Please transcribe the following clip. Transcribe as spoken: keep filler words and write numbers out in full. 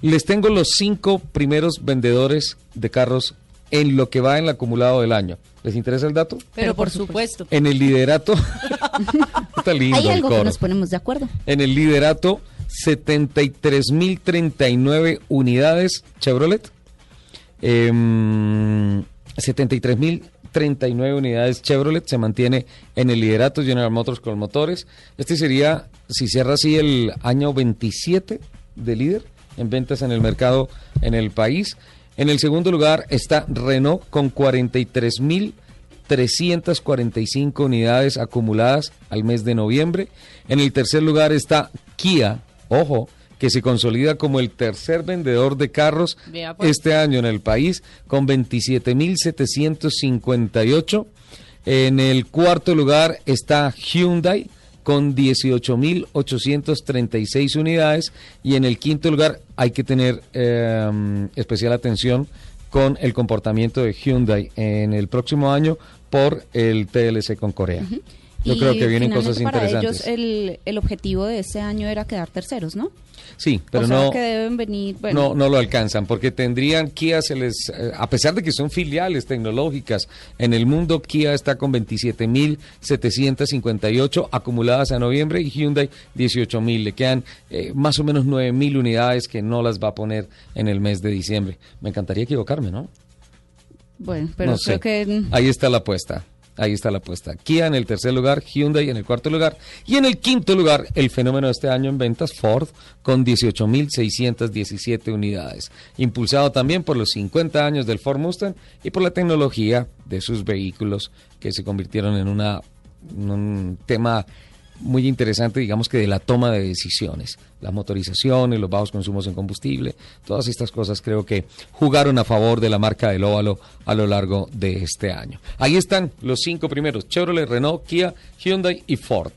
Les tengo los cinco primeros vendedores de carros en lo que va en el acumulado del año. ¿Les interesa el dato? Pero, Pero por, por supuesto. supuesto. En el liderato. Está lindo. Hay algo el coro. Que nos ponemos de acuerdo. En el liderato, setenta y tres mil treinta y nueve unidades Chevrolet. Eh, setenta y tres mil treinta y nueve unidades Chevrolet se mantiene en el liderato, General Motors con motores. Este sería, si cierra así, el año veintisiete de líder en ventas en el mercado en el país. En el segundo lugar está Renault con cuarenta y tres mil trescientas cuarenta y cinco unidades acumuladas al mes de noviembre. En el tercer lugar está Kia, ojo, que se consolida como el tercer vendedor de carros este año en el país, con veintisiete mil setecientos cincuenta y ocho. En el cuarto lugar está Hyundai, con dieciocho mil ochocientas treinta y seis unidades. Y en el quinto lugar hay que tener eh, especial atención con el comportamiento de Hyundai en el próximo año por el T L C con Corea. Uh-huh. Yo y creo que vienen cosas interesantes. Para ellos el, el objetivo de este año era quedar terceros, ¿no? Sí, pero o sea, no, que deben venir, bueno. no no lo alcanzan, porque tendrían, Kia se les, eh, a pesar de que son filiales tecnológicas en el mundo, Kia está con veintisiete mil setecientas cincuenta y ocho acumuladas a noviembre y Hyundai dieciocho mil, le quedan eh, más o menos nueve mil unidades que no las va a poner en el mes de diciembre. Me encantaría equivocarme, ¿no? Bueno, pero no creo sé. que... Ahí está la apuesta. Ahí está la apuesta. Kia en el tercer lugar, Hyundai en el cuarto lugar. Y en el quinto lugar, el fenómeno de este año en ventas, Ford, con dieciocho mil seiscientas diecisiete unidades. Impulsado también por los cincuenta años del Ford Mustang y por la tecnología de sus vehículos, que se convirtieron en una, un tema muy interesante, digamos que de la toma de decisiones. Las motorizaciones, los bajos consumos en combustible, todas estas cosas creo que jugaron a favor de la marca del óvalo a lo largo de este año. Ahí están los cinco primeros: Chevrolet, Renault, Kia, Hyundai y Ford.